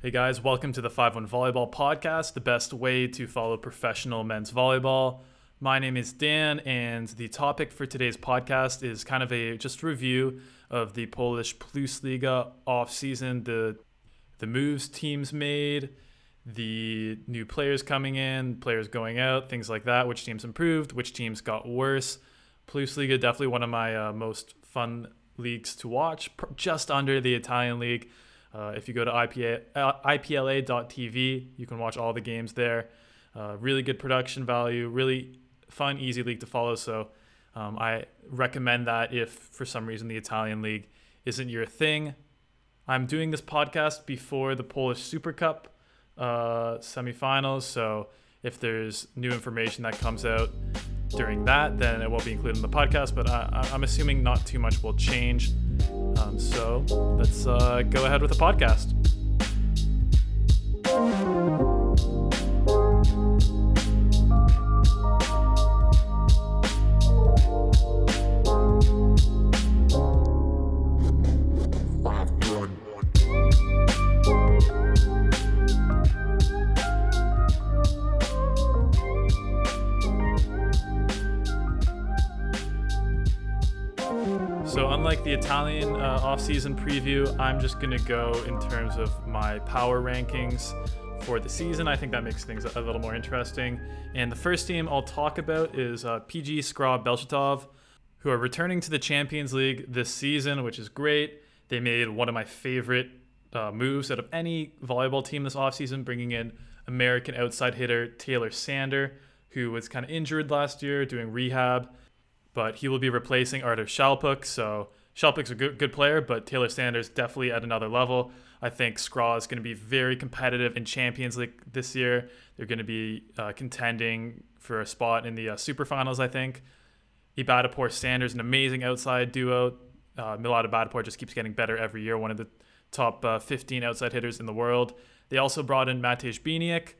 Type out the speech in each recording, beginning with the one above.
Hey guys, welcome to the 5-1 Volleyball Podcast, the best way to follow professional men's volleyball. My name is Dan, and the topic for today's podcast is kind of a just review of the Polish Plusliga offseason, the moves teams made, the new players coming in, players going out, things like that, which teams improved, which teams got worse. Plusliga, definitely one of my most fun leagues to watch, just under the Italian League. If you go to IPLA.tv, you can watch all the games there. Really good production value, really fun, easy league to follow. So I recommend that if for some reason the Italian League isn't your thing. I'm doing this podcast before the Polish Super Cup semifinals. So if there's new information that comes out during that, then it won't be included in the podcast. But I'm assuming not too much will change. So let's go ahead with the podcast. So unlike the Italian off-season preview, I'm just going to go in terms of my power rankings for the season. I think that makes things a little more interesting. And the first team I'll talk about is PG Scrab Belshitov, who are returning to the Champions League this season, which is great. They made one of my favorite moves out of any volleyball team this offseason, bringing in American outside hitter Taylor Sander, who was kind of injured last year doing rehab. But he will be replacing Artur Shalpuk. So Shalpuk's a good player, but Taylor Sander's definitely at another level. I think Skra is going to be very competitive in Champions League this year. They're going to be contending for a spot in the Super Finals, I think. Ibadipur Sander's an amazing outside duo. Milad Ibadipur just keeps getting better every year, one of the top 15 outside hitters in the world. They also brought in Matej Biniak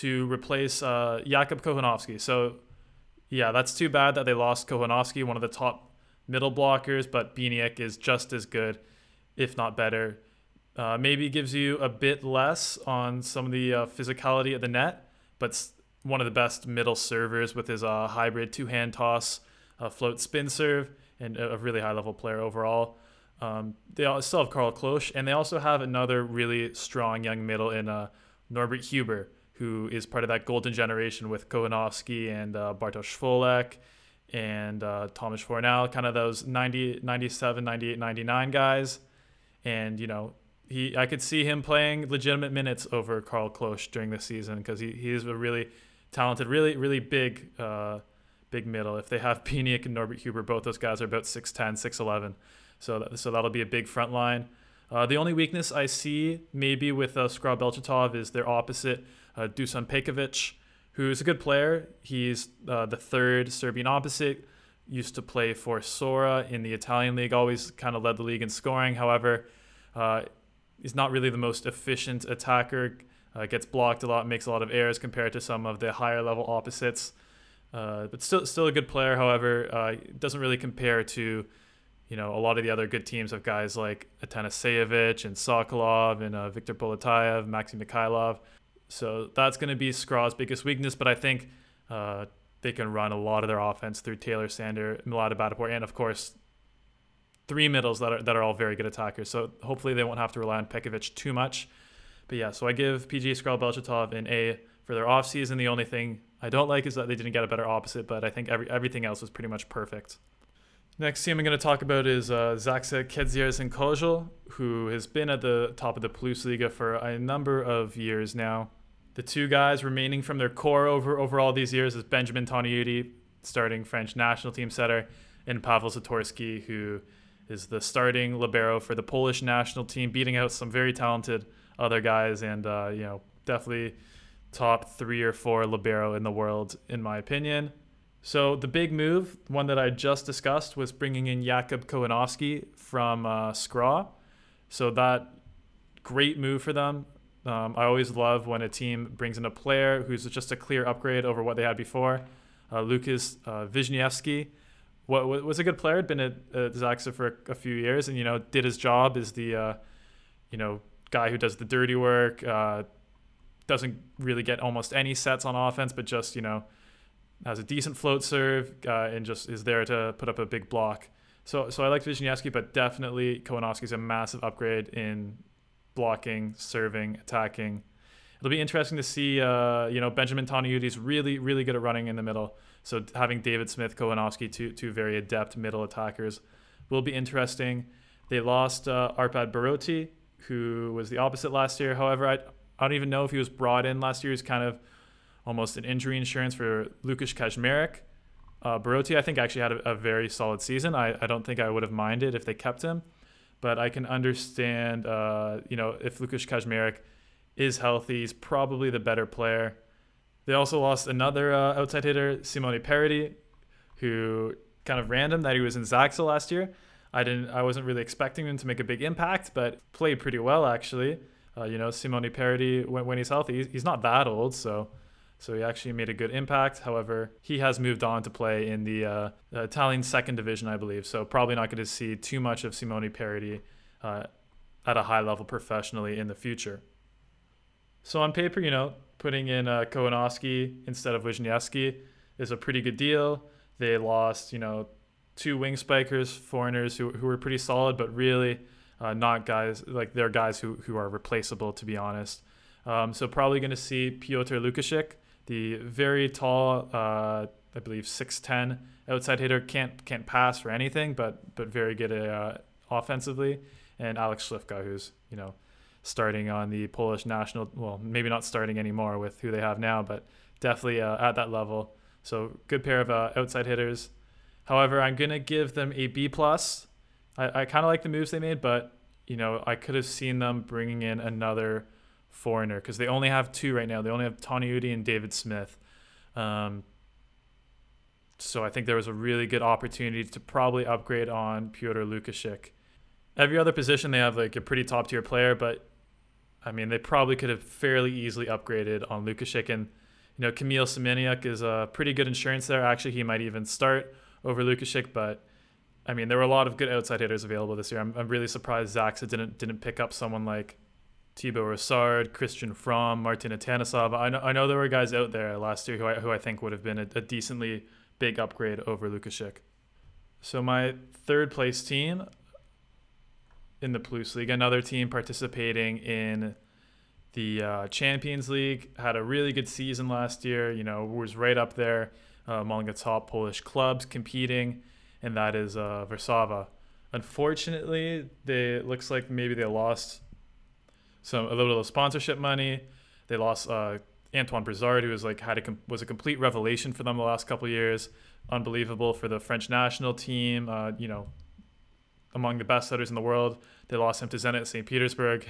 to replace Jakub Kohanovsky. So yeah, that's too bad that they lost Kohanovsky, one of the top middle blockers, but Biniak is just as good, if not better. Maybe gives you a bit less on some of the physicality at the net, but one of the best middle servers with his hybrid two-hand toss, float spin serve, and a really high-level player overall. They still have Karl Klosch, and they also have another really strong young middle in Norbert Huber, who is part of that golden generation with Kohanovsky and Bartosz Szwolek and Tomasz Fornal, kind of those 90, 97, 98, 99 guys. And, you know, I could see him playing legitimate minutes over Karl Klosch during the season because he is a really talented, really, really big big middle. If they have Biniak and Norbert Huber, both those guys are about 6'10", 6'11". So that'll be a big front line. The only weakness I see maybe with Skra Belchitov is their opposite, Dusan Pekovic, who's a good player. He's the third Serbian opposite, used to play for Sora in the Italian League, always kind of led the league in scoring. However, he's not really the most efficient attacker, gets blocked a lot, makes a lot of errors compared to some of the higher level opposites. But still a good player, however, doesn't really compare to, you know, a lot of the other good teams have guys like Atanasejevic and Sokolov and Viktor Boletayev, Maxim Mikhailov. So that's going to be Skra's biggest weakness, but I think they can run a lot of their offense through Taylor Sander, Milad Ibadipur, and of course three middles that are all very good attackers. So hopefully they won't have to rely on Pekovic too much. But yeah, so I give PG Skral-Belchitov an A for their offseason. The only thing I don't like is that they didn't get a better opposite, but I think everything else was pretty much perfect. Next team I'm going to talk about is Zaksa Kędzierzyn-Koźle, who has been at the top of the Plusliga for a number of years now. The two guys remaining from their core over all these years is Benjamin Taniuti, starting French national team setter, and Pavel Zatorski, who is the starting libero for the Polish national team, beating out some very talented other guys and you know, definitely top 3 or 4 libero in the world, in my opinion. So the big move, one that I just discussed, was bringing in Jakub Kohanovsky from Skra. So that great move for them. I always love when a team brings in a player who's just a clear upgrade over what they had before. Lukas Viznievski was a good player, had been at Zaksa for a few years, and you know, did his job as the you know, guy who does the dirty work, doesn't really get almost any sets on offense, but just, you know, has a decent float serve and just is there to put up a big block. So I liked Viznievski, but definitely Kohanovsky's a massive upgrade in blocking, serving, attacking. It'll be interesting to see, Benjamin Taniuti is really, really good at running in the middle. So having David Smith, Kohanovsky, two very adept middle attackers will be interesting. They lost Arpad Barotti, who was the opposite last year. However, I don't even know if he was brought in last year. He's kind of almost an injury insurance for Lukasz Kaczmarek. Barotti, I think, actually had a very solid season. I don't think I would have minded if they kept him. But I can understand, if Lukasz Kaczmarek is healthy, he's probably the better player. They also lost another outside hitter, Simone Paradis, who kind of random that he was in Zaksa last year. I wasn't really expecting him to make a big impact, but played pretty well, actually. Simone Paradis, when he's healthy, he's not that old, so he actually made a good impact. However, he has moved on to play in the Italian second division, I believe, so probably not going to see too much of Simone Paradis at a high level professionally in the future. So on paper, putting in Kohanovsky instead of Viznievski is a pretty good deal. They lost, two wing spikers, foreigners who were pretty solid, but really not guys like they're guys who are replaceable, to be honest. So probably going to see Piotr Lukasik, the very tall, I believe 6'10", outside hitter, can't pass for anything, but very good offensively, and Alex Szlifka, who's starting on the Polish national, well, maybe not starting anymore with who they have now, but definitely at that level. So good pair of outside hitters. However, I'm going to give them a B+. I kind of like the moves they made, but, I could have seen them bringing in another foreigner because they only have two right now. They only have Taniuti and David Smith. So I think there was a really good opportunity to probably upgrade on Piotr Lukasik. Every other position, they have like a pretty top-tier player, but, they probably could have fairly easily upgraded on Lukasik. And, Kamil Semeniuk is a pretty good insurance there. Actually, he might even start over Lukasik, but there were a lot of good outside hitters available this year. I'm really surprised Zaksa didn't pick up someone like Thibaut Roussard, Christian Fromm, Martin Atanasov. I know there were guys out there last year who I think would have been a decently big upgrade over Lukasik. So my third place team in the Plus League, another team participating in the Champions League, had a really good season last year. Was right up there. Among the top Polish clubs competing, and that is Versava. Unfortunately, it looks like maybe they lost a little bit of sponsorship money. They lost Antoine Brizard, who was a complete revelation for them the last couple of years. Unbelievable for the French national team. Among the best setters in the world. They lost him to Zenit St. Petersburg.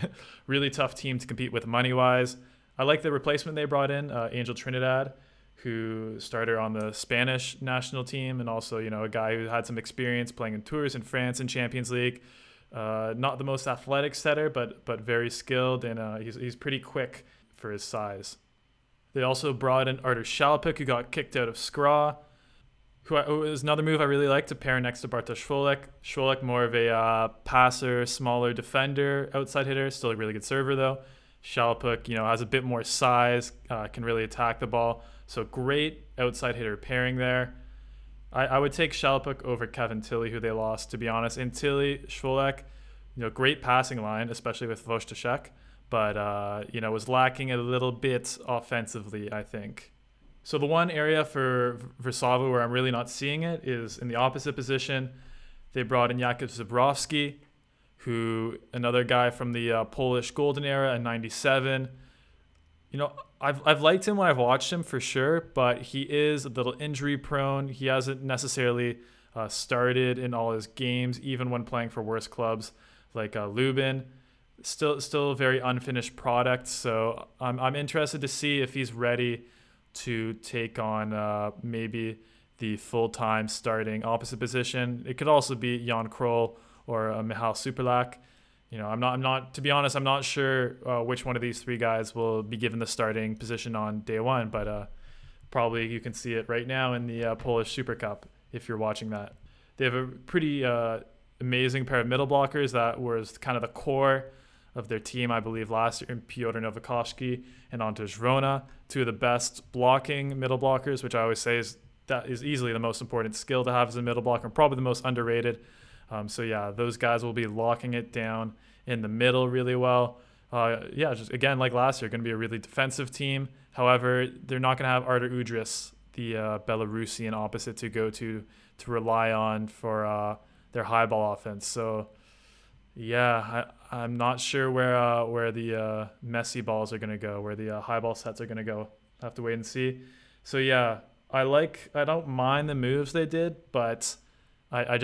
Really tough team to compete with money-wise. I like the replacement they brought in, Angel Trinidad, who started on the Spanish national team, and also, a guy who had some experience playing in tours in France and Champions League. Not the most athletic setter, but very skilled, and he's pretty quick for his size. They also brought in Artur Shalpuk, who got kicked out of Skra, who is another move I really like to pair next to Bartosz Szolek. Szolek, more of a passer, smaller defender, outside hitter, still a really good server, though. Shalpuk, has a bit more size, can really attack the ball. So great outside hitter pairing there. I would take Shalpuk over Kevin Tilly, who they lost, to be honest. And Tilly, Szolek, great passing line, especially with Vostoshek, but, was lacking a little bit offensively, I think. So the one area for Versava where I'm really not seeing it is in the opposite position. They brought in Jakub Zebrowski, who another guy from the Polish golden era in 97. I've liked him when I've watched him for sure, but he is a little injury prone. He hasn't necessarily started in all his games, even when playing for worse clubs like Lubin. Still a very unfinished product. So I'm interested to see if he's ready to take on maybe the full-time starting opposite position. It could also be Jan Kroll or Michal Superlak. I'm not, to be honest, I'm not sure which one of these three guys will be given the starting position on day one, but probably you can see it right now in the Polish Super Cup if you're watching that. They have a pretty amazing pair of middle blockers that was kind of the core of their team, I believe, last year in Piotr Nowakoski and Antoś Rona, two of the best blocking middle blockers, which I always say is that is easily the most important skill to have as a middle blocker, and probably the most underrated. So yeah, those guys will be locking it down in the middle really well. Yeah, just again, like last year, going to be a really defensive team. However, they're not going to have Artur Udris, the Belarusian opposite, to go to rely on for their high ball offense. So yeah, I'm not sure where the messy balls are going to go, where the high ball sets are going to go. I'll have to wait and see. So yeah, I don't mind the moves they did, but I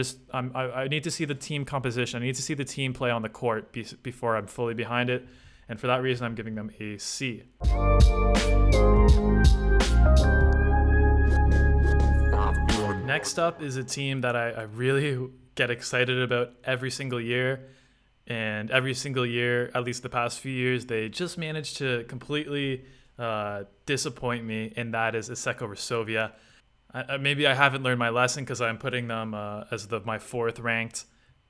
need to see the team composition. I need to see the team play on the court before I'm fully behind it. And for that reason, I'm giving them a C. Next up is a team that I really get excited about every single year. And every single year, at least the past few years, they just managed to completely disappoint me. And that is Iseko-Rosovia. Maybe I haven't learned my lesson because I'm putting them as my fourth ranked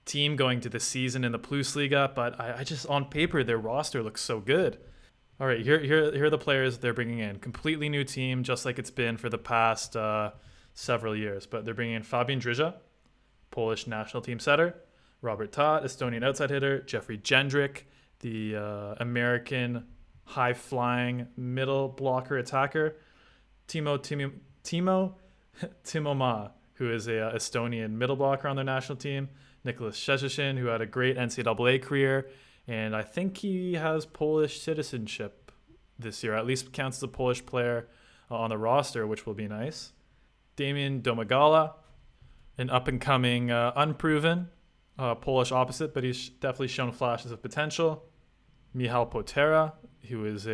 team going to the season in the Bundesliga. But I just, on paper, their roster looks so good. All right, here are the players they're bringing in. Completely new team, just like it's been for the past several years. But they're bringing in Fabian Drizza, Polish national team setter, Robert Todd, Estonian outside hitter, Jeffrey Jendrick, the American high-flying middle blocker attacker, Timo Oma, who is an Estonian middle blocker on their national team, Nicholas Szczeszyn, who had a great NCAA career, and I think he has Polish citizenship this year, at least counts as a Polish player on the roster, which will be nice. Damian Domagala, an up-and-coming, unproven Polish opposite, but he's definitely shown flashes of potential. Michal Potera, who is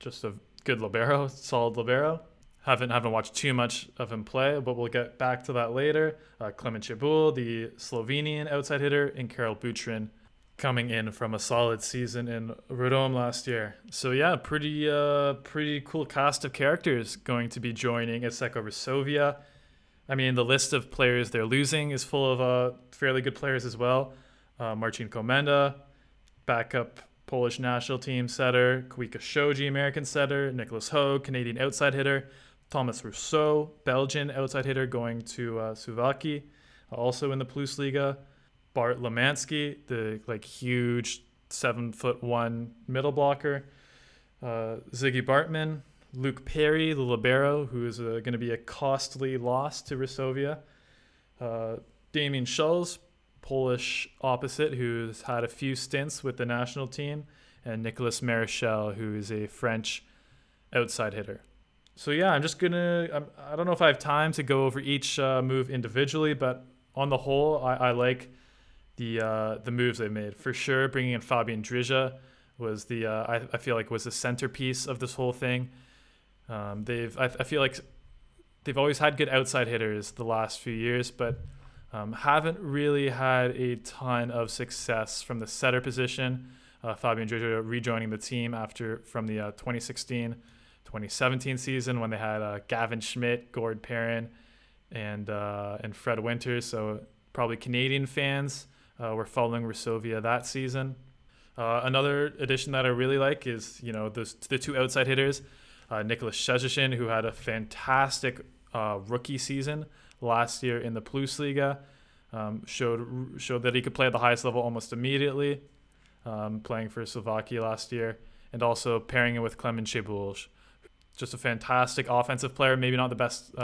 just a good libero, solid libero. Haven't watched too much of him play, but we'll get back to that later. Clement Cebul, the Slovenian outside hitter, and Carol Butrin coming in from a solid season in Radom last year. So yeah, pretty cool cast of characters going to be joining Iseko-Rosovia. I mean, the list of players they're losing is full of fairly good players as well. Marcin Komenda, backup Polish national team setter, Kwiatkowski Shoji, American setter, Nicholas Hogue, Canadian outside hitter, Thomas Rousseau, Belgian outside hitter going to Suwałki, also in the Bundesliga. Bart Lemansky, the huge 7'1" middle blocker. Ziggy Bartman, Luke Perry, the libero, who is going to be a costly loss to Rosovia. Damien Schulz, Polish opposite, who's had a few stints with the national team, and Nicolas Marichal, who is a French outside hitter. So yeah, I don't know if I have time to go over each move individually, but on the whole, I like the moves they made. For sure, bringing in Fabian Drizza was I feel like was the centerpiece of this whole thing. I feel like they've always had good outside hitters the last few years, but haven't really had a ton of success from the setter position. Fabian Drizza rejoining the team from the 2016-2017 season when they had Gavin Schmidt, Gord Perrin, and Fred Winters. So probably Canadian fans were following Rosovia that season. Another addition that I really like is the two outside hitters, Nicholas Szczeszyn, who had a fantastic rookie season last year in the Bundesliga, showed that he could play at the highest level almost immediately, playing for Slovakia last year, and also pairing it with Clement Cebul, just a fantastic offensive player. Maybe not the best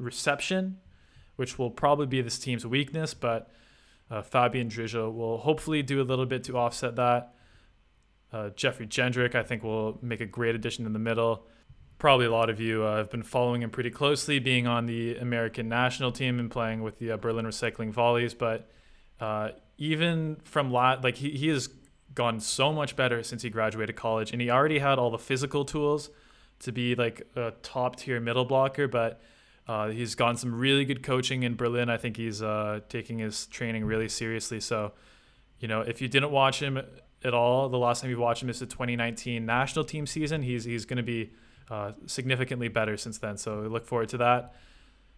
reception, which will probably be this team's weakness, but Fabian Drizza will hopefully do a little bit to offset that. Jeffrey Jendrick, I think, will make a great addition in the middle. Probably a lot of you have been following him pretty closely, being on the American national team and playing with the Berlin Recycling Volleys. But even from he has gone so much better since he graduated college, and he already had all the physical tools to be a top tier middle blocker. But he's gotten some really good coaching in Berlin. I think he's taking his training really seriously. So, if you didn't watch him at all, the last time you watched him is the 2019 national team season. He's going to be significantly better since then, so we look forward to that.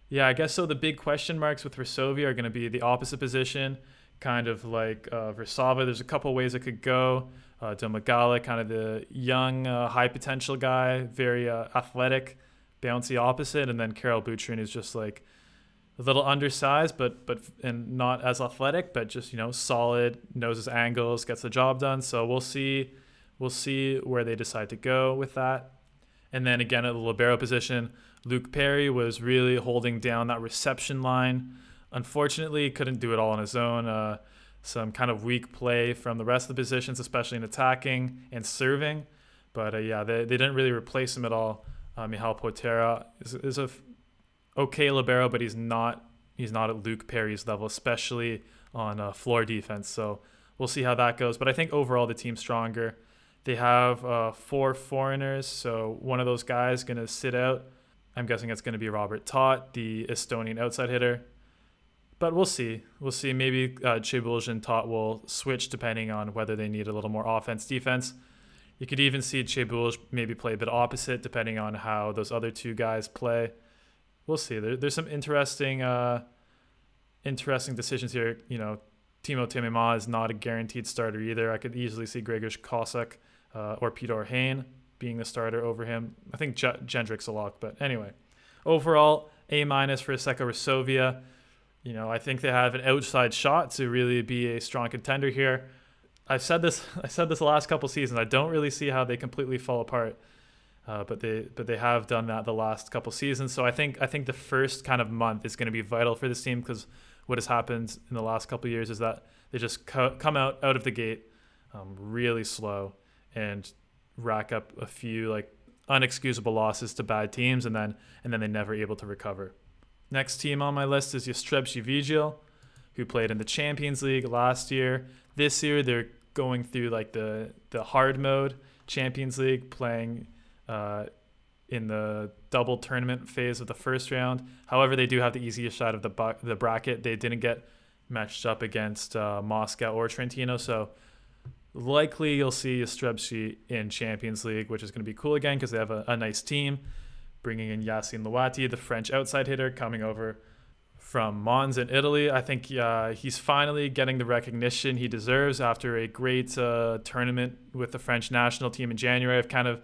Yeah, I guess so. The big question marks with Rosovia are going to be the opposite position, kind of like Versava. There's a couple ways it could go. Domagala, kind of the young, high potential guy, very athletic, bouncy opposite, and then Carol Butrin is just like a little undersized, but and not as athletic, but just, you know, solid, knows his angles, gets the job done. So we'll see where they decide to go with that. And then again at the libero position, Luke Perry was really holding down that reception line. Unfortunately, couldn't do it all on his own. Some kind of weak play from the rest of the positions, especially in attacking and serving. But they didn't really replace him at all. Michal Potera is a okay libero, but he's not at Luke Perry's level, especially on floor defense. So we'll see how that goes. But I think overall the team's stronger. They have 4 foreigners, so one of those guys going to sit out. I'm guessing it's going to be Robert Todd, the Estonian outside hitter. But we'll see. We'll see. Maybe Cebul and Todd will switch depending on whether they need a little more offense, defense. You could even see Cebul maybe play a bit opposite depending on how those other two guys play. We'll see. There's some interesting decisions here. You know, Timo Tamema is not a guaranteed starter either. I could easily see Gregor Cossack or Peter Orhain being the starter over him. I think Jendrick's a lock. But anyway, overall, A- for Iseko-Rosovia. You know, I think they have an outside shot to really be a strong contender here. I said this the last couple seasons. I don't really see how they completely fall apart, but they have done that the last couple seasons. So I think the first kind of month is going to be vital for this team, because what has happened in the last couple of years is that they just come out of the gate really slow and rack up a few like unexcusable losses to bad teams, and then they're never able to recover. Next team on my list is Jastrzebski Vigil, who played in the Champions League last year. This year, they're going through like the hard mode Champions League, playing in the double tournament phase of the first round. However, they do have the easiest shot of the bracket. They didn't get matched up against Moscow or Trentino, so likely you'll see Jastrzebski in Champions League, which is going to be cool again because they have a nice team. Bringing in Yassine Louati, the French outside hitter, coming over from Mons in Italy. I think he's finally getting the recognition he deserves after a great tournament with the French national team in January. I've kind of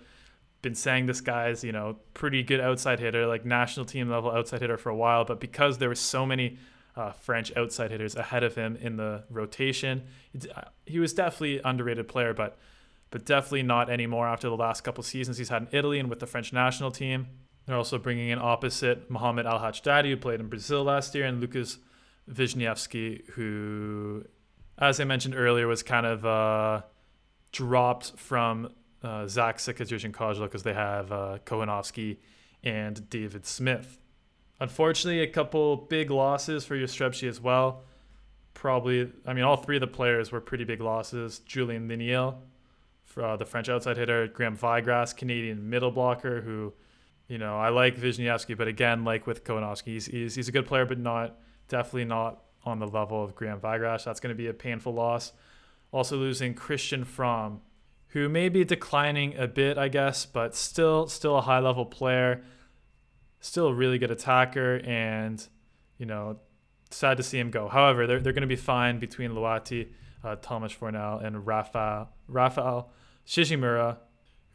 been saying this guy's, you know, pretty good outside hitter, like national team level outside hitter for a while, but because there were so many French outside hitters ahead of him in the rotation, he was definitely an underrated player, but definitely not anymore after the last couple seasons he's had in Italy and with the French national team. They're also bringing in opposite Mohamed Al-Hachdadi, who played in Brazil last year, and Lukas Viznievski, who, as I mentioned earlier, was kind of dropped from Zaksa Kędzierzyn-Koźle because they have Kohanovsky and David Smith. Unfortunately, a couple big losses for Jastrzebski as well. Probably, I mean, all three of the players were pretty big losses. Julien Liniel, the French outside hitter, Graham Vigras, Canadian middle blocker, who... You know, I like Viznievski, but again, like with Kohanovsky, he's a good player, but definitely not on the level of Graham Vigras. That's going to be a painful loss. Also losing Christian Fromm, who may be declining a bit, I guess, but still a high-level player, still a really good attacker, and, you know, sad to see him go. However, they're going to be fine between Louati, Tomasz Fornell, and Rafael Shishimura,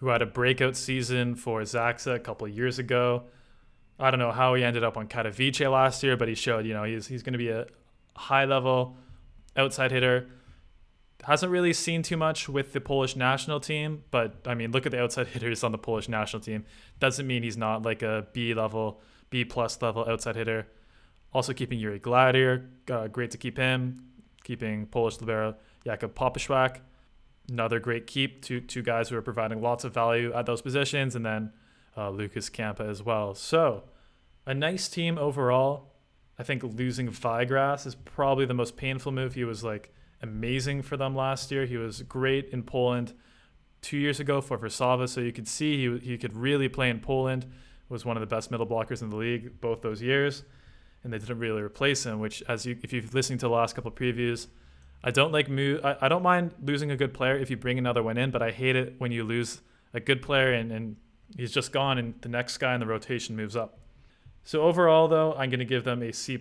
who had a breakout season for Zaksa a couple of years ago. I don't know how he ended up on Katowice last year, but he showed, you know, he's going to be a high-level outside hitter. Hasn't really seen too much with the Polish national team, but, I mean, look at the outside hitters on the Polish national team. Doesn't mean he's not like a B-level, B-plus level outside hitter. Also keeping Yuri Gladier, great to keep him. Keeping Polish libero Jakub Popyszczak. Another great keep, two guys who are providing lots of value at those positions, and then Lucas Campa as well. So a nice team overall. I think losing Vigras is probably the most painful move. He was like amazing for them last year. He was great in Poland 2 years ago for Versava, so you could see he could really play in Poland. Was one of the best middle blockers in the league both those years, and they didn't really replace him, which if you've listened to the last couple of previews, I don't mind losing a good player if you bring another one in, but I hate it when you lose a good player and he's just gone and the next guy in the rotation moves up. So overall, though, I'm going to give them a C+.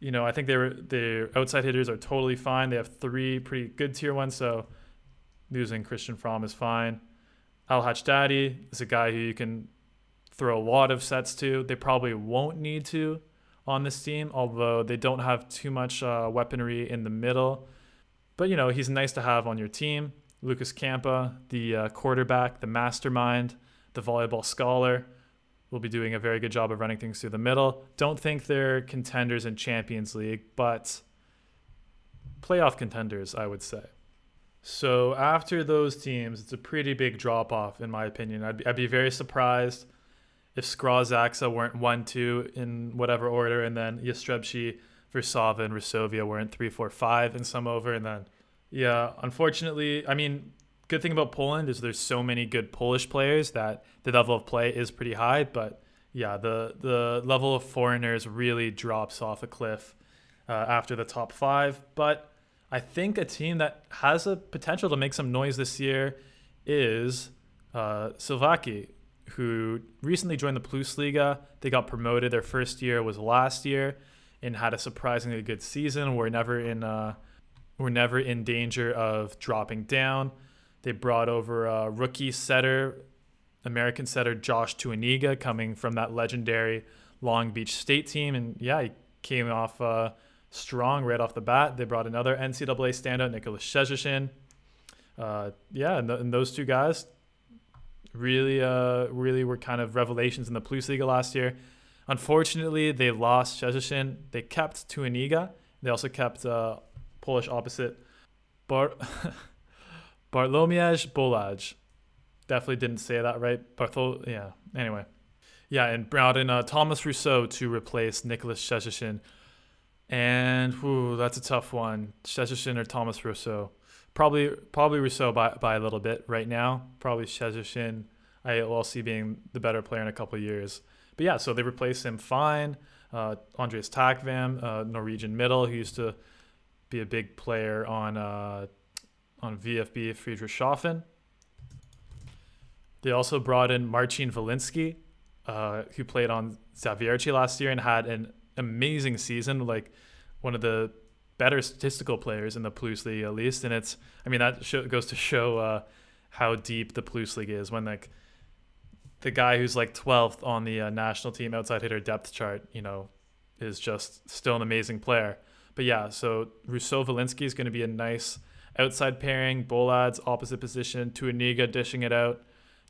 you know, I think their outside hitters are totally fine. They have three pretty good tier ones, so losing Christian Fromm is fine. Al Hachdadi is a guy who you can throw a lot of sets to. They probably won't need to on this team, although they don't have too much weaponry in the middle. But, you know, he's nice to have on your team. Lucas Campa, the quarterback, the mastermind, the volleyball scholar, will be doing a very good job of running things through the middle. Don't think they're contenders in Champions League, but playoff contenders, I would say. So after those teams, it's a pretty big drop-off, in my opinion. I'd be very surprised if Skra Zaksa weren't 1-2 in whatever order, and then Yastrebshi, Versava, and Rosovia weren't 3-4-5 in some over. And then, yeah, unfortunately, I mean, good thing about Poland is there's so many good Polish players that the level of play is pretty high. But yeah, the level of foreigners really drops off a cliff after the top five. But I think a team that has a potential to make some noise this year is Slovakia, who recently joined the Plusliga. They got promoted. Their first year was last year and had a surprisingly good season. We're never in danger of dropping down. They brought over a rookie setter, American setter Josh Tuaniga, coming from that legendary Long Beach State team. And yeah, he came off strong right off the bat. They brought another NCAA standout, Nicholas Szczeszyn. And those two guys really were kind of revelations in the Plusliga last year. Unfortunately, they lost Szczeszyn. They kept Tuaniga. They also kept Polish opposite Bartłomiej Bolaj. Definitely didn't say that right. Anyway. Yeah, and brought in Thomas Rousseau to replace Nicholas Szczeszyn. And that's a tough one. Szczeszyn or Thomas Rousseau. Probably Rousseau by a little bit right now. Probably Szczeszyn. I will see being the better player in a couple of years. But yeah, so they replaced him fine. Andreas Takvam, Norwegian middle, who used to be a big player on VfB Friedrichshafen. They also brought in Marcin Wolinski, who played on Zawiercie last year and had an amazing season, like one of the better statistical players in the Plusliga, at least. And goes to show how deep the Plusliga is when like the guy who's like 12th on the national team outside hitter depth chart, you know, is just still an amazing player. But yeah, so Rousseau Wolinski is going to be a nice outside pairing. Bolad's opposite position, Tuaniga dishing it out,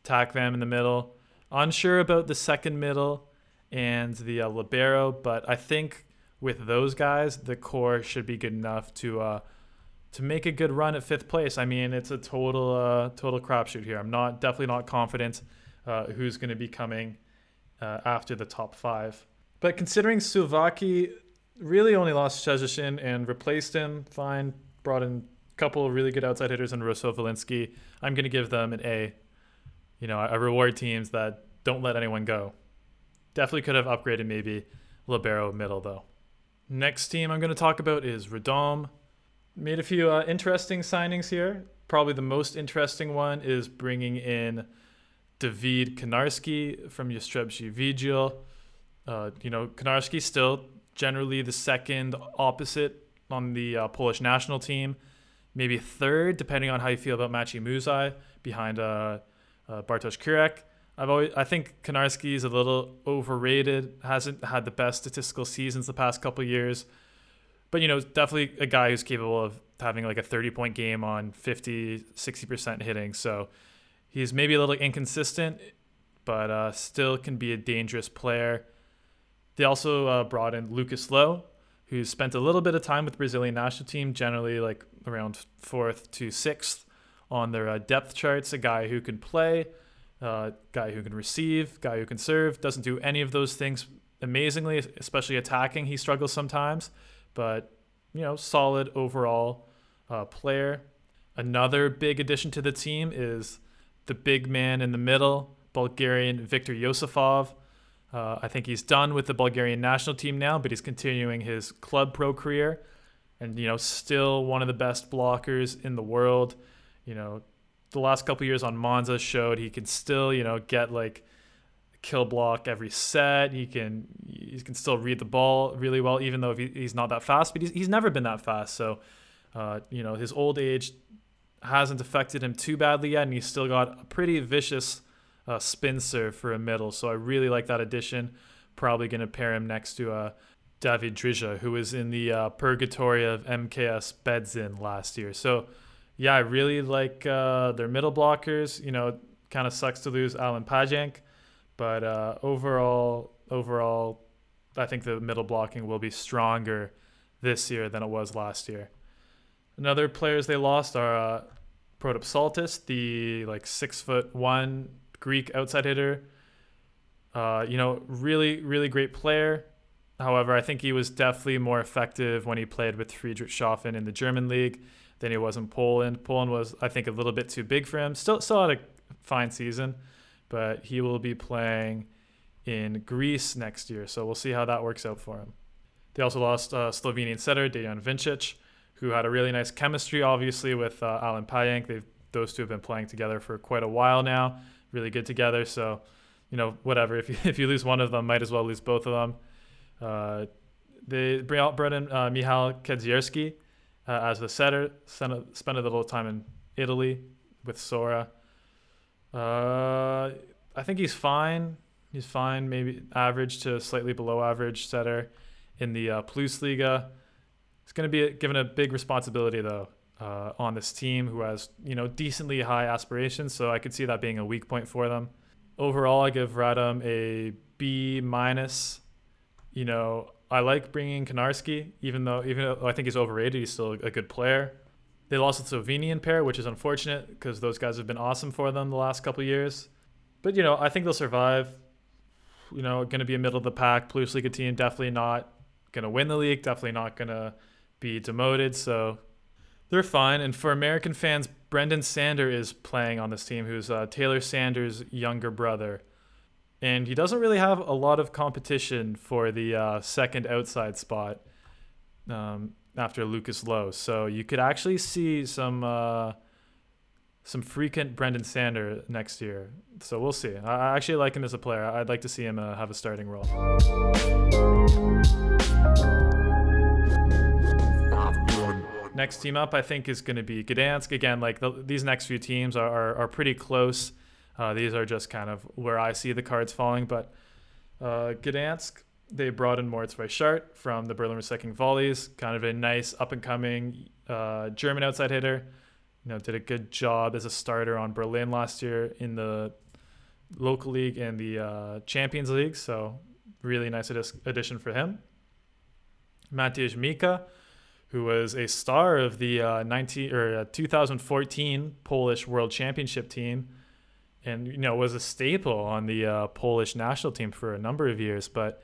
Takvam in the middle. Unsure about the second middle and the libero, but I think with those guys, the core should be good enough to make a good run at fifth place. I mean, it's a total crapshoot here. I'm definitely not confident who's going to be coming after the top five. But considering Slovakia really only lost Szczeszyn and replaced him fine, brought in couple of really good outside hitters and Rousseau Wolinski, I'm going to give them an A. You know, I reward teams that don't let anyone go. Definitely could have upgraded maybe libero middle though. Next team I'm going to talk about is Radom. Made a few interesting signings here. Probably the most interesting one is bringing in David Konarski from Yastrebshi Vigil. You know, Konarski still generally the second opposite on the Polish national team. Maybe third, depending on how you feel about Maciej Muzaj, behind Bartosz Kurek. I think Konarski is a little overrated, hasn't had the best statistical seasons the past couple of years. But, you know, definitely a guy who's capable of having like a 30-point game on 50, 60% hitting. So he's maybe a little inconsistent, but still can be a dangerous player. They also brought in Lucas Lowe, who spent a little bit of time with the Brazilian national team, generally like around 4th to 6th on their depth charts. A guy who can play, guy who can receive, guy who can serve. Doesn't do any of those things amazingly, especially attacking. He struggles sometimes, but, you know, solid overall player. Another big addition to the team is the big man in the middle, Bulgarian Viktor Yosifov. I think he's done with the Bulgarian national team now, but he's continuing his club pro career. And, you know, still one of the best blockers in the world. You know, the last couple of years on Monza showed he can still, you know, get like kill block every set. He can still read the ball really well, even though he's not that fast. But he's never been that fast. So, his old age hasn't affected him too badly yet, and he's still got a pretty vicious spin serve for a middle. So I really like that addition. Probably going to pair him next to David Drizza, who was in the purgatory of MKS Bedzin last year. So, yeah, I really like their middle blockers. Kind of sucks to lose Alan Pajank, but overall, I think the middle blocking will be stronger this year than it was last year. Another players they lost are Protopsaltis, the 6'1" Greek outside hitter. Really, really great player. However, I think he was definitely more effective when he played with Friedrichshafen in the German league than he was in Poland. Poland was, I think, a little bit too big for him. Still had a fine season, but he will be playing in Greece next year, so we'll see how that works out for him. They also lost Slovenian setter Dejan Vincic, who had a really nice chemistry, obviously, with Alan Pajank. Those two have been playing together for quite a while now, really good together, so whatever. If you lose one of them, might as well lose both of them. They brought in Michal Kędzierzyn as the setter. Spent a little time in Italy with Sora. I think he's fine. He's fine, maybe average to slightly below average setter in the Plusliga. He's going to be given a big responsibility, though, on this team, who has decently high aspirations, so I could see that being a weak point for them. Overall, I give Radom a B-. I like bringing Konarski, even though I think he's overrated, he's still a good player. They lost the Slovenian pair, which is unfortunate because those guys have been awesome for them the last couple of years. But, I think they'll survive. Going to be a middle-of-the-pack Bundesliga team, definitely not going to win the league, definitely not going to be demoted. So they're fine. And for American fans, Brendan Sander is playing on this team, who's Taylor Sander's younger brother. And he doesn't really have a lot of competition for the second outside spot after Lucas Lowe. So you could actually see some frequent Brendan Sander next year. So we'll see. I actually like him as a player. I'd like to see him have a starting role. Next team up, I think, is going to be Gdansk. Again, these next few teams are pretty close. These are just kind of where I see the cards falling. But Gdansk, they brought in Moritz Weichart from the Berlin Recycling Volleys, kind of a nice up-and-coming German outside hitter. Did a good job as a starter on Berlin last year in the local league and the Champions League. So really nice addition for him. Matej Mika, who was a star of the 2014 Polish World Championship team, and was a staple on the Polish national team for a number of years, but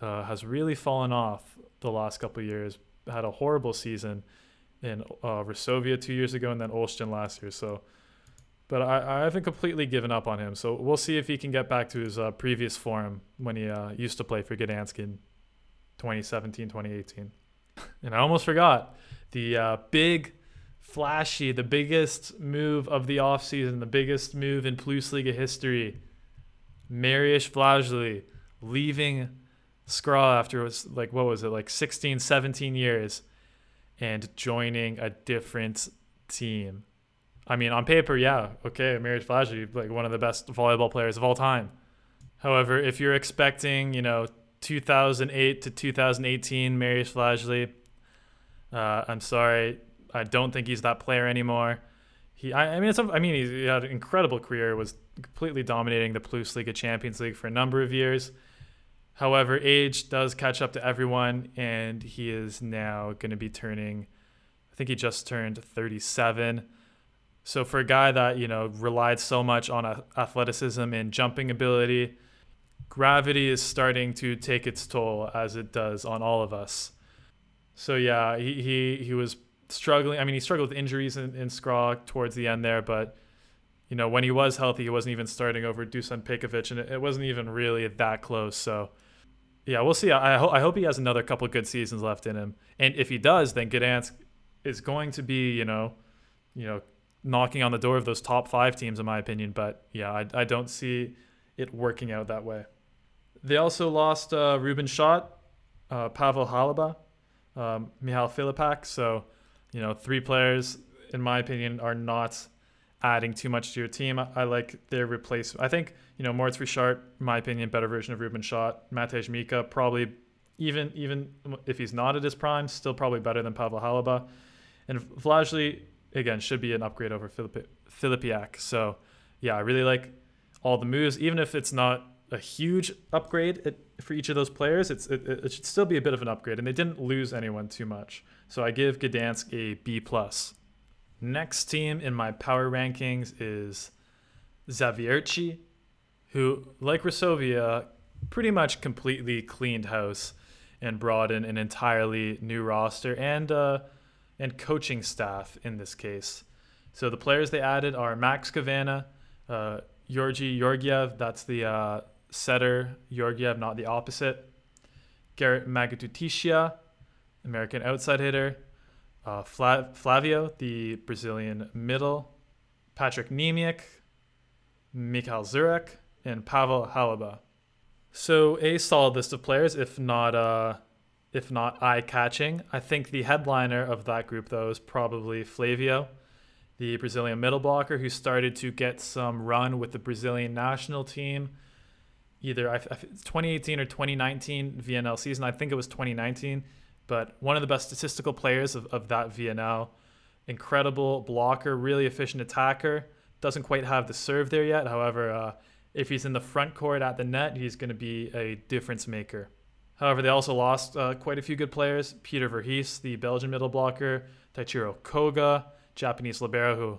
has really fallen off the last couple of years. Had a horrible season in Rosovia 2 years ago, and then Olsztyn last year. But I haven't completely given up on him. So we'll see if he can get back to his previous form when he used to play for Gdansk in 2017, 2018. And I almost forgot the big, flashy, the biggest move of the offseason, the biggest move in Plusliga history. Mariusz Błaszczyk leaving Skra after 16, 17 years and joining a different team. I mean, on paper, yeah, okay, Mariusz Błaszczyk, one of the best volleyball players of all time. However, if you're expecting, 2008 to 2018 Mariusz Błaszczyk, I'm sorry, I don't think he's that player anymore. He had an incredible career, was completely dominating the Plusliga Champions League for a number of years. However, age does catch up to everyone, and he is now going to be turning, I think he just turned 37. So for a guy that, relied so much on athleticism and jumping ability, gravity is starting to take its toll, as it does on all of us. So yeah, he was struggling. He struggled with injuries in Skra towards the end there, but when he was healthy, he wasn't even starting over Dusan Pekovic, and it wasn't even really that close. So yeah, we'll see. I hope he has another couple good seasons left in him, and if he does, then Gdansk is going to be knocking on the door of those top 5 teams, in my opinion. But yeah, I don't see it working out that way. They also lost Ruben Schott, Pavel Haliba, Michal Filipak. So, you know, three players, in my opinion, are not adding too much to your team. I like their replacement. I think, you know, Moritz Richard, in my opinion, better version of Ruben Schott. Matej Mika, probably, even if he's not at his prime, still probably better than Pavel Haliba. And Vlažli, again, should be an upgrade over Filipiak. So, yeah, I really like all the moves. Even if it's not a huge upgrade for each of those players, it should still be a bit of an upgrade. And they didn't lose anyone too much. So I give Gdansk a B+. Next team in my power rankings is Xavierci, who, like Rosovia, pretty much completely cleaned house and brought in an entirely new roster and coaching staff in this case. So the players they added are Max Kavana, Georgi Georgiev, that's the setter, Georgiev, not the opposite, Garrett Magatutisha, American outside hitter, Flavio, the Brazilian middle, Patrick Niemiec, Mikhail Zurek, and Pavel Haliba. So a solid list of players, if not eye-catching. I think the headliner of that group, though, is probably Flavio, the Brazilian middle blocker who started to get some run with the Brazilian national team, either 2018 or 2019 VNL season. I think it was 2019. But one of the best statistical players of that VNL. Incredible blocker, really efficient attacker. Doesn't quite have the serve there yet. However, if he's in the front court at the net, he's going to be a difference maker. However, they also lost quite a few good players. Peter Verhees, the Belgian middle blocker. Taichiro Koga, Japanese libero, who,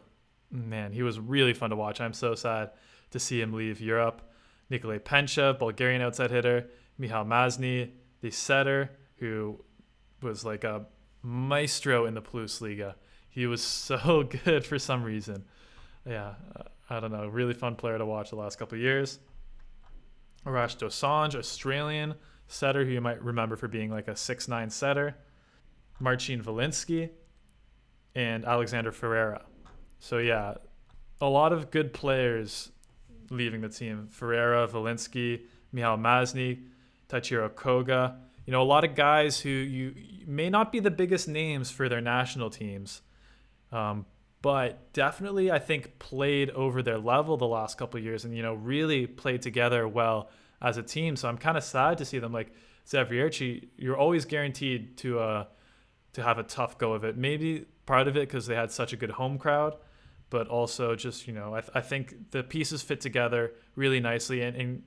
man, he was really fun to watch. I'm so sad to see him leave Europe. Nikolay Penchev, Bulgarian outside hitter. Michal Mazny, the setter, who was like a maestro in the Bundesliga. He was so good for some reason. Yeah, I don't know. Really fun player to watch the last couple of years. Arash Dosanjh, Australian setter, who you might remember for being like a 6'9 setter. Marcin Valinsky and Alexander Ferreira. So yeah, a lot of good players leaving the team. Ferreira, Valinsky, Michal Mazny, Taichiro Koga. You know, a lot of guys who you may not be the biggest names for their national teams, but definitely, I think, played over their level the last couple of years and, you know, really played together well as a team. So I'm kind of sad to see them. Like Xavierci, you're always guaranteed to have a tough go of it. Maybe part of it because they had such a good home crowd, but also just, you know, I think the pieces fit together really nicely and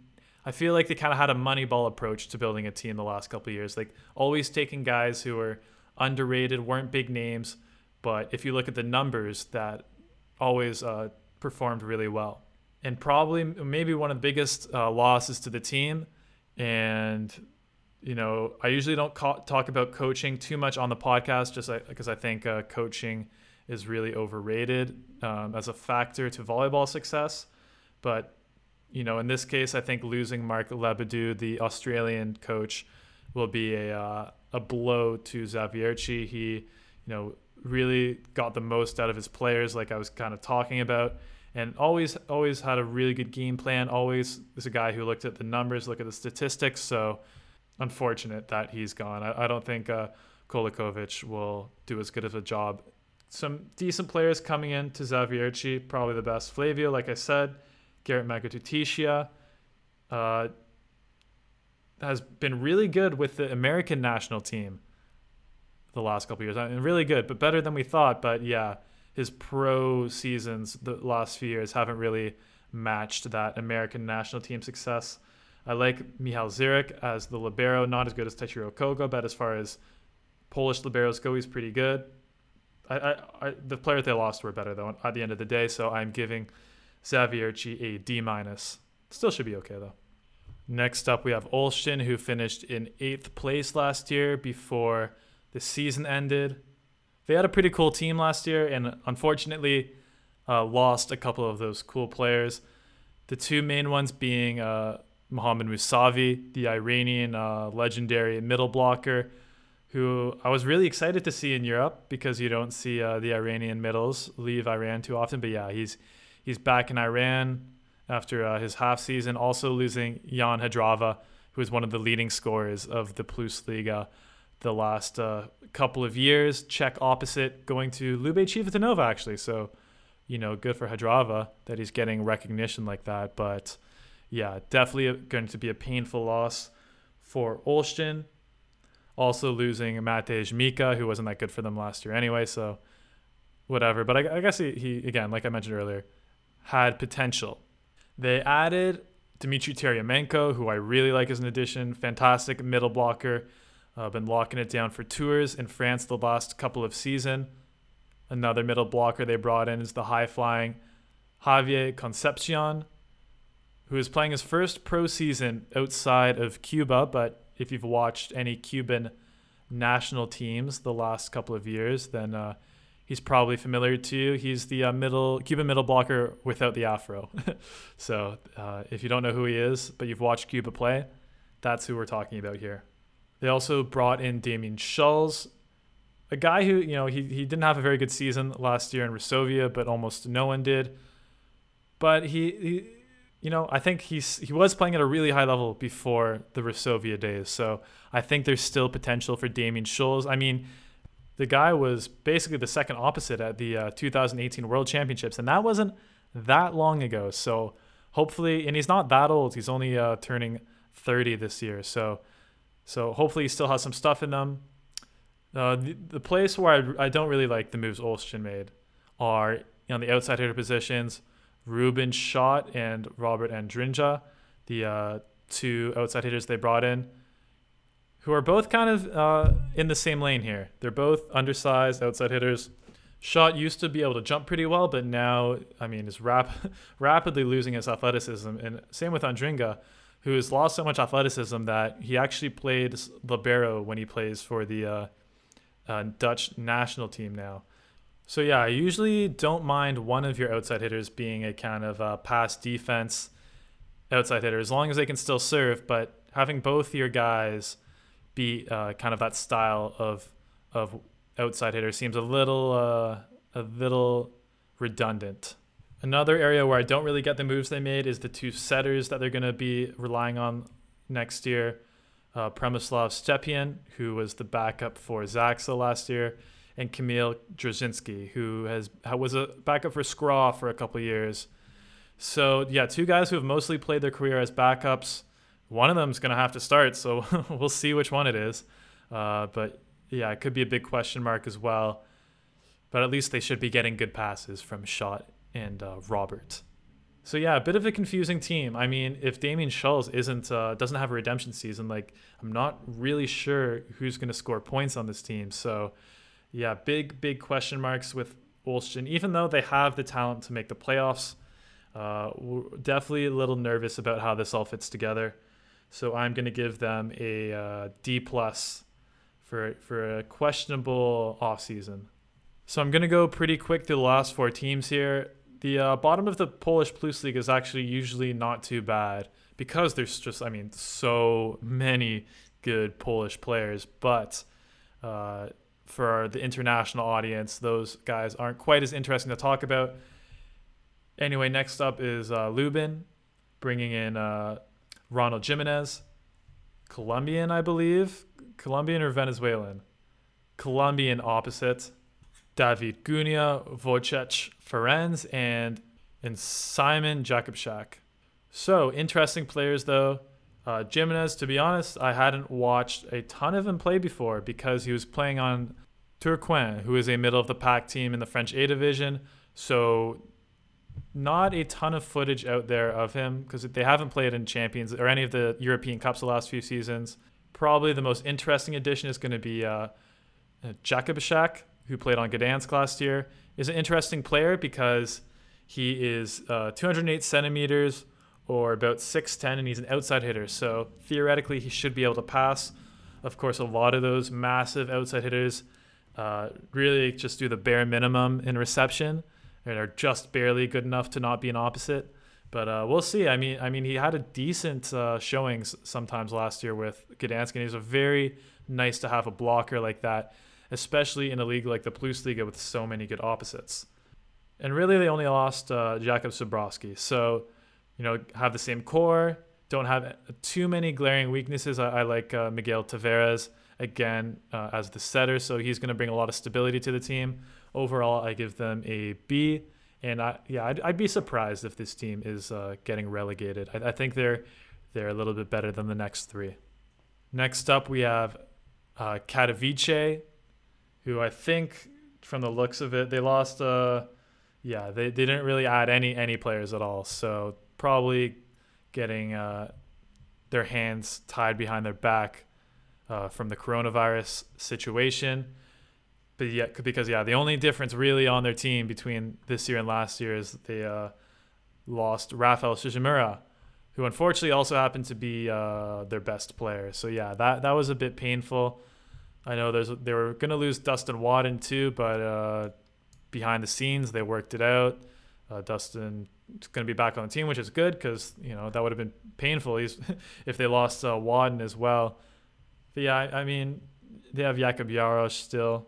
I feel like they kind of had a Moneyball approach to building a team the last couple of years, like always taking guys who were underrated, weren't big names, but if you look at the numbers, that always performed really well. And probably maybe one of the biggest losses to the team. And, you know, I usually don't talk about coaching too much on the podcast just because I think coaching is really overrated as a factor to volleyball success. But you know, in this case, I think losing Mark Lebedeau, the Australian coach, will be a blow to Xavierci. He, you know, really got the most out of his players, like I was kind of talking about, and always had a really good game plan. Always was a guy who looked at the numbers, looked at the statistics. So unfortunate that he's gone. I don't think Kolakovic will do as good of a job. Some decent players coming in to Xavierci, probably the best. Flavio, like I said. Garrett Magatutisha has been really good with the American national team the last couple of years. I mean, really good, but better than we thought. But yeah, his pro seasons the last few years haven't really matched that American national team success. I like Michal Zurek as the libero, not as good as Taichiro Koga, but as far as Polish liberos go, he's pretty good. The players they lost were better, though, at the end of the day, so I'm giving Xavierci a D-. Still should be okay, though. Next up, we have Olsztyn, who finished in 8th place last year before the season ended. They had a pretty cool team last year and unfortunately lost a couple of those cool players. The two main ones being Mohammad Mousavi, the Iranian legendary middle blocker, who I was really excited to see in Europe because you don't see the Iranian middles leave Iran too often. But yeah, he's back in Iran after his half season, also losing Jan Hadrava, who is one of the leading scorers of the Plusliga the last couple of years. Czech opposite, going to Lube Civitanova, actually. So, you know, good for Hadrava that he's getting recognition like that. But, yeah, definitely going to be a painful loss for Olsztyn. Also losing Matej Mika, who wasn't that good for them last year anyway, so whatever. But I guess he, again, like I mentioned earlier, had potential. They added Dmitry Tyramenko, who I really like as an addition. Fantastic middle blocker. Been locking it down for Tours in France the last couple of seasons. Another middle blocker they brought in is the high-flying Javier Concepcion, who is playing his first pro season outside of Cuba, but if you've watched any Cuban national teams the last couple of years, then he's probably familiar to you. He's the Cuban middle blocker without the afro. So if you don't know who he is, but you've watched Cuba play, that's who we're talking about here. They also brought in Damien Schulz, a guy who, you know, he didn't have a very good season last year in Rosovia, but almost no one did. But he you know, I think he was playing at a really high level before the Rosovia days, so I think there's still potential for Damien Schulz. I mean, the guy was basically the second opposite at the 2018 World Championships, and that wasn't that long ago. So hopefully, and he's not that old. He's only turning 30 this year, so hopefully he still has some stuff in them. The place where I don't really like the moves Olsztyn made are on the outside hitter positions. Ruben Schott and Robert Andrinja, the two outside hitters they brought in, who are both kind of in the same lane here. They're both undersized outside hitters. Schott used to be able to jump pretty well, but now, I mean, is rapidly losing his athleticism. And same with Andrinja, who has lost so much athleticism that he actually played libero when he plays for the Dutch national team now. So yeah, I usually don't mind one of your outside hitters being a kind of pass defense outside hitter, as long as they can still serve, but having both your guys be kind of that style of outside hitter seems a little redundant. Another area where I don't really get the moves they made is the two setters that they're going to be relying on next year. Przemysław Stepien, who was the backup for Zaksa last year, and Kamil Drzezinski, who was a backup for Skra for a couple of years. So, yeah, two guys who have mostly played their career as backups. One of them is going to have to start, so we'll see which one it is. But, yeah, it could be a big question mark as well. But at least they should be getting good passes from Schott and Robert. So, yeah, a bit of a confusing team. I mean, if Damien Schulz doesn't have a redemption season, like, I'm not really sure who's going to score points on this team. So, yeah, big question marks with Olsztyn, even though they have the talent to make the playoffs. We're definitely a little nervous about how this all fits together. So I'm going to give them a D+ for a questionable offseason. So I'm going to go pretty quick through the last four teams here. The bottom of the Polish Plus League is actually usually not too bad because there's just, I mean, so many good Polish players. But for the international audience, those guys aren't quite as interesting to talk about. Anyway, next up is Lubin, bringing in Ronald Jimenez, Colombian, I believe. Colombian or Venezuelan? Colombian opposite. David Gunia, Wojciech Ferenc, and Simon Jakubczak. So, interesting players, though. Jimenez, to be honest, I hadn't watched a ton of him play before because he was playing on Tourcoing, who is a middle-of-the-pack team in the French A division. So not a ton of footage out there of him because they haven't played in Champions or any of the European Cups the last few seasons. Probably the most interesting addition is going to be Jakubczak, who played on Gdansk last year. Is an interesting player because he is 208 centimeters, or about 6'10", and he's an outside hitter. So theoretically, he should be able to pass. Of course, a lot of those massive outside hitters really just do the bare minimum in reception and are just barely good enough to not be an opposite. But we'll see. I mean, he had a decent showings sometimes last year with Gdansk, and he was a very nice to have a blocker like that, especially in a league like the Plusliga with so many good opposites. And really, they only lost Jakub Sobrowski. So you know, have the same core, don't have too many glaring weaknesses. I like Miguel Tavares, again, as the setter, so he's going to bring a lot of stability to the team. Overall, I give them a B, and I'd be surprised if this team is getting relegated. I think they're a little bit better than the next three. Next up, we have Katowice, who I think, from the looks of it, they lost. They didn't really add any players at all, so probably getting their hands tied behind their back from the coronavirus situation. But because the only difference really on their team between this year and last year is they lost Rafael Shishimura, who unfortunately also happened to be their best player. So that was a bit painful. I know they were going to lose Dustin Wadden too, but behind the scenes they worked it out. Dustin is going to be back on the team, which is good because that would have been painful if they lost Wadden as well. But they have Jakub Jarosz still,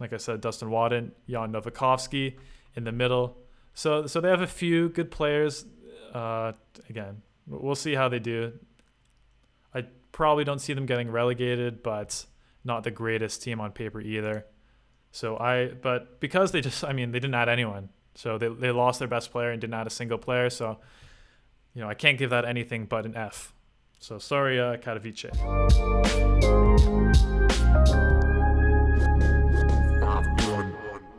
like I said, Dustin Wadden, Jan Novakovsky in the middle. So they have a few good players. Again, we'll see how they do. I probably don't see them getting relegated, but not the greatest team on paper either. But because they didn't add anyone. So they lost their best player and didn't add a single player. So, I can't give that anything but an F. So sorry, Katowice.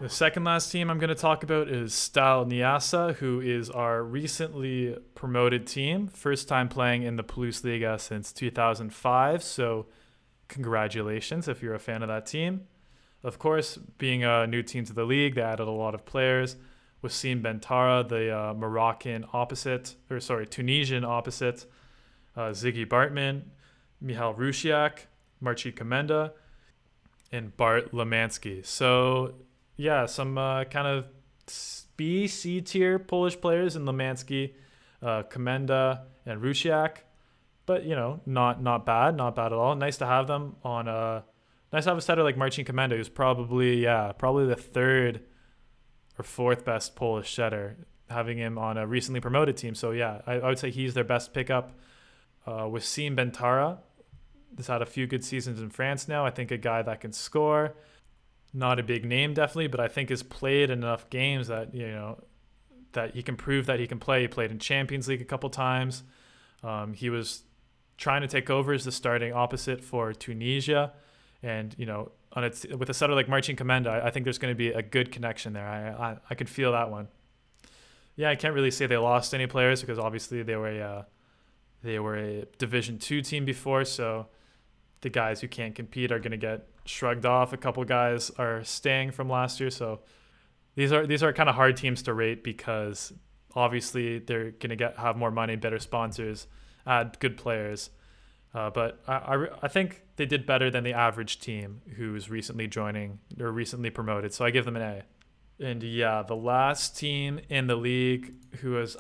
The second last team I'm going to talk about is Stal Nyasa, who is our recently promoted team. First time playing in the Bundesliga since 2005. So congratulations if you're a fan of that team. Of course, being a new team to the league, they added a lot of players. Wassim Bentara, the Tunisian opposite, Ziggy Bartman, Michal Rusiak, Marcin Komenda, and Bart Lemansky. So, some kind of B, C tier Polish players in Lemansky, Komenda, and Rusiak. But, not bad at all. Nice to have them on nice to have a setter like Marcin Komenda, who's probably the third or fourth best Polish setter, having him on a recently promoted team. So, I would say he's their best pickup. Wassim Bentara has had a few good seasons in France now. I think a guy that can score. Not a big name, definitely, but I think has played enough games that, that he can prove that he can play. He played in Champions League a couple times. He was trying to take over as the starting opposite for Tunisia. And, with a setter like Marcin Komenda, I think there's going to be a good connection there. I could feel that one. I can't really say they lost any players because obviously they were a Division II team before, so the guys who can't compete are going to get shrugged off. A couple guys are staying from last year, so these are kind of hard teams to rate because obviously they're going to have more money, better sponsors, add good players. But I think they did better than the average team who's recently joining or recently promoted. So I give them an A. And the last team in the league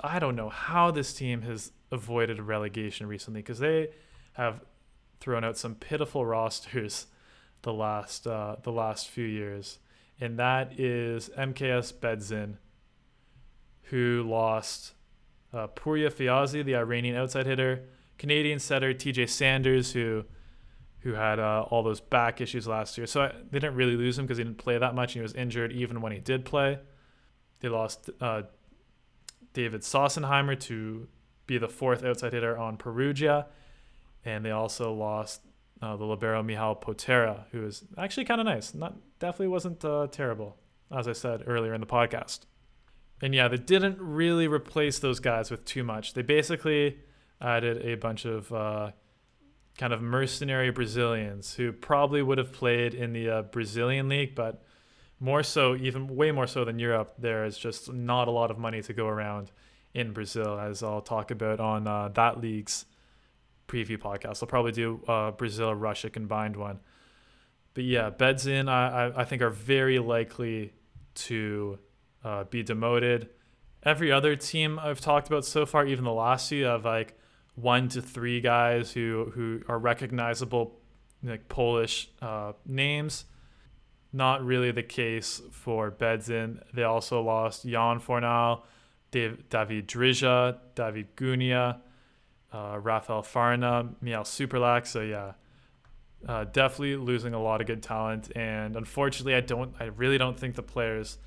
I don't know how this team has avoided relegation recently because they have thrown out some pitiful rosters the last few years. And that is MKS Bedzin, who lost Pouria Fiazi, the Iranian outside hitter, Canadian setter TJ Sanders, who had all those back issues last year. So they didn't really lose him because he didn't play that much and he was injured even when he did play. They lost David Sossenheimer to be the fourth outside hitter on Perugia. And they also lost the libero Michal Potera, who is actually kind of nice. Definitely wasn't terrible, as I said earlier in the podcast. And they didn't really replace those guys with too much. They basically added a bunch of kind of mercenary Brazilians who probably would have played in the Brazilian league, but more so, even way more so than Europe, there is just not a lot of money to go around in Brazil, as I'll talk about on that league's preview podcast. I'll probably do Brazil, Russia combined one. But Bedzin, I think, are very likely to be demoted. Every other team I've talked about so far, even the last few, have like 1 to 3 guys who are recognizable, like Polish names. Not really the case for Bedzin. They also lost Jan Fornal, David Drizza, David Gunia, Rafael Farna, Michal Superlak. So yeah, definitely losing a lot of good talent. And unfortunately, I really don't think the players,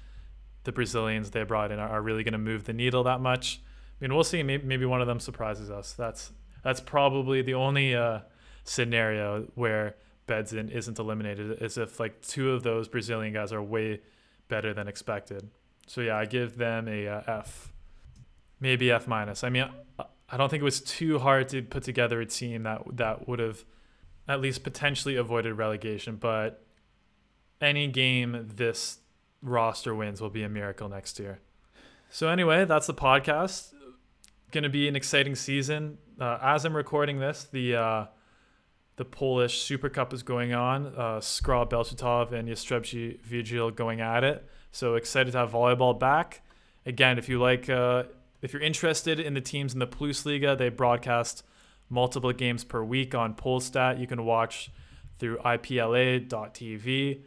the Brazilians they brought in are really going to move the needle that much. I mean, we'll see. Maybe one of them surprises us. That's probably the only scenario where Bedzin isn't eliminated, is if like two of those Brazilian guys are way better than expected. So yeah, I give them a F, maybe F minus. I mean, I don't think it was too hard to put together a team that would have at least potentially avoided relegation, but any game this roster wins will be a miracle next year. So anyway, that's the podcast. Going to be an exciting season. As I'm recording this, the Polish Super Cup is going on. Skra Belshitov and Jastrzebski Vigil going at it. So excited to have volleyball back. Again, if you're interested in the teams in the Plusliga, they broadcast multiple games per week on Polstat. You can watch through IPLA.tv,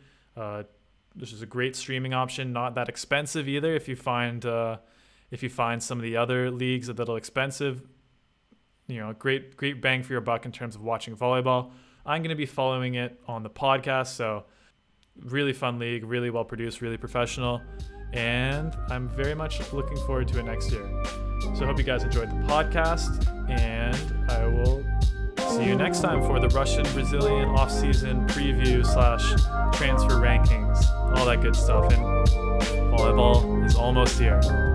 which is a great streaming option. Not that expensive either. If you find some of the other leagues a little expensive, you know, great bang for your buck in terms of watching volleyball. I'm going to be following it on the podcast. So really fun league, really well produced, really professional. And I'm very much looking forward to it next year. So I hope you guys enjoyed the podcast, and I will see you next time for the Russian-Brazilian off-season preview / transfer rankings, all that good stuff. And volleyball is almost here.